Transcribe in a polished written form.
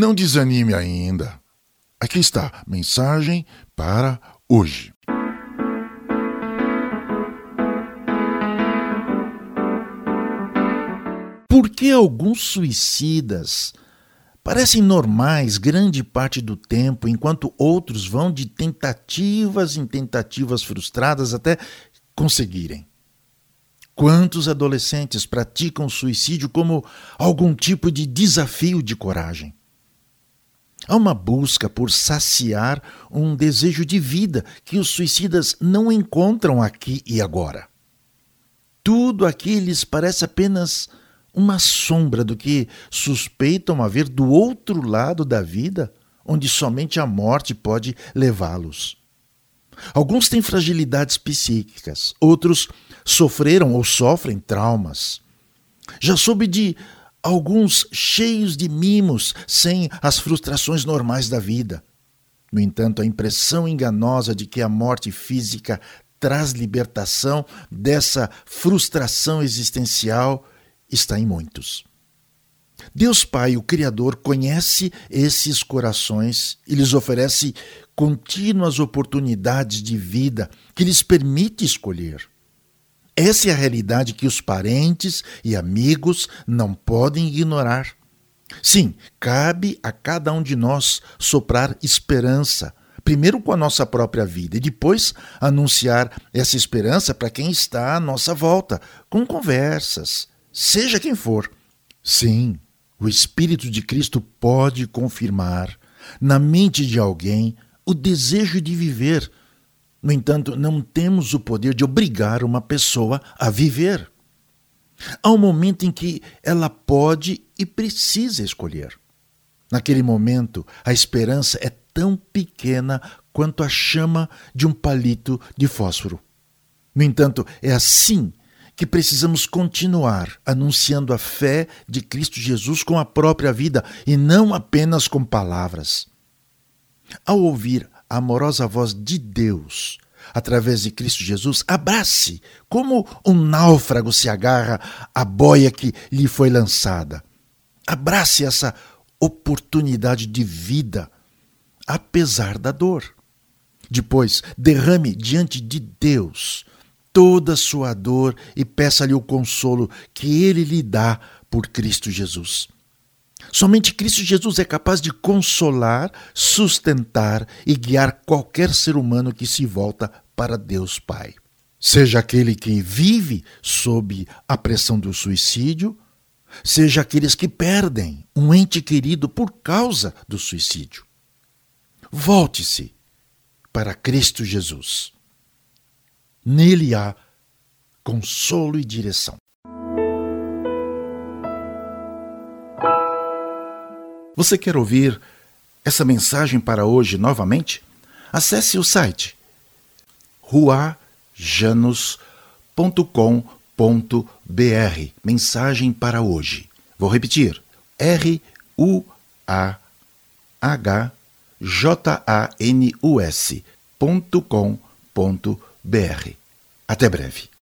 Não desanime ainda. Aqui está, mensagem para hoje. Por que alguns suicidas parecem normais grande parte do tempo, enquanto outros vão de tentativas em tentativas frustradas até conseguirem? Quantos adolescentes praticam suicídio como algum tipo de desafio de coragem? Há uma busca por saciar um desejo de vida que os suicidas não encontram aqui e agora. Tudo aqui lhes parece apenas uma sombra do que suspeitam haver do outro lado da vida, onde somente a morte pode levá-los. Alguns têm fragilidades psíquicas, outros sofreram ou sofrem traumas. Já soube de alguns cheios de mimos, sem as frustrações normais da vida. No entanto, a impressão enganosa de que a morte física traz libertação dessa frustração existencial está em muitos. Deus Pai, o Criador, conhece esses corações e lhes oferece contínuas oportunidades de vida que lhes permite escolher. Essa é a realidade que os parentes e amigos não podem ignorar. Sim, cabe a cada um de nós soprar esperança, primeiro com a nossa própria vida e depois anunciar essa esperança para quem está à nossa volta, com conversas, seja quem for. Sim, o Espírito de Cristo pode confirmar na mente de alguém o desejo de viver. No entanto, não temos o poder de obrigar uma pessoa a viver. Há um momento em que ela pode e precisa escolher. Naquele momento, a esperança é tão pequena quanto a chama de um palito de fósforo. No entanto, é assim que precisamos continuar anunciando a fé de Cristo Jesus com a própria vida e não apenas com palavras. Ao ouvir a amorosa voz de Deus, através de Cristo Jesus, abrace como um náufrago se agarra à boia que lhe foi lançada. Abrace essa oportunidade de vida, apesar da dor. Depois, derrame diante de Deus toda a sua dor e peça-lhe o consolo que Ele lhe dá por Cristo Jesus. Somente Cristo Jesus é capaz de consolar, sustentar e guiar qualquer ser humano que se volta para Deus Pai. Seja aquele que vive sob a pressão do suicídio, seja aqueles que perdem um ente querido por causa do suicídio. Volte-se para Cristo Jesus. Nele há consolo e direção. Você quer ouvir essa mensagem para hoje novamente? Acesse o site ruahjanus.com.br. Mensagem para hoje. Vou repetir. ruahjanus.com.br. Até breve.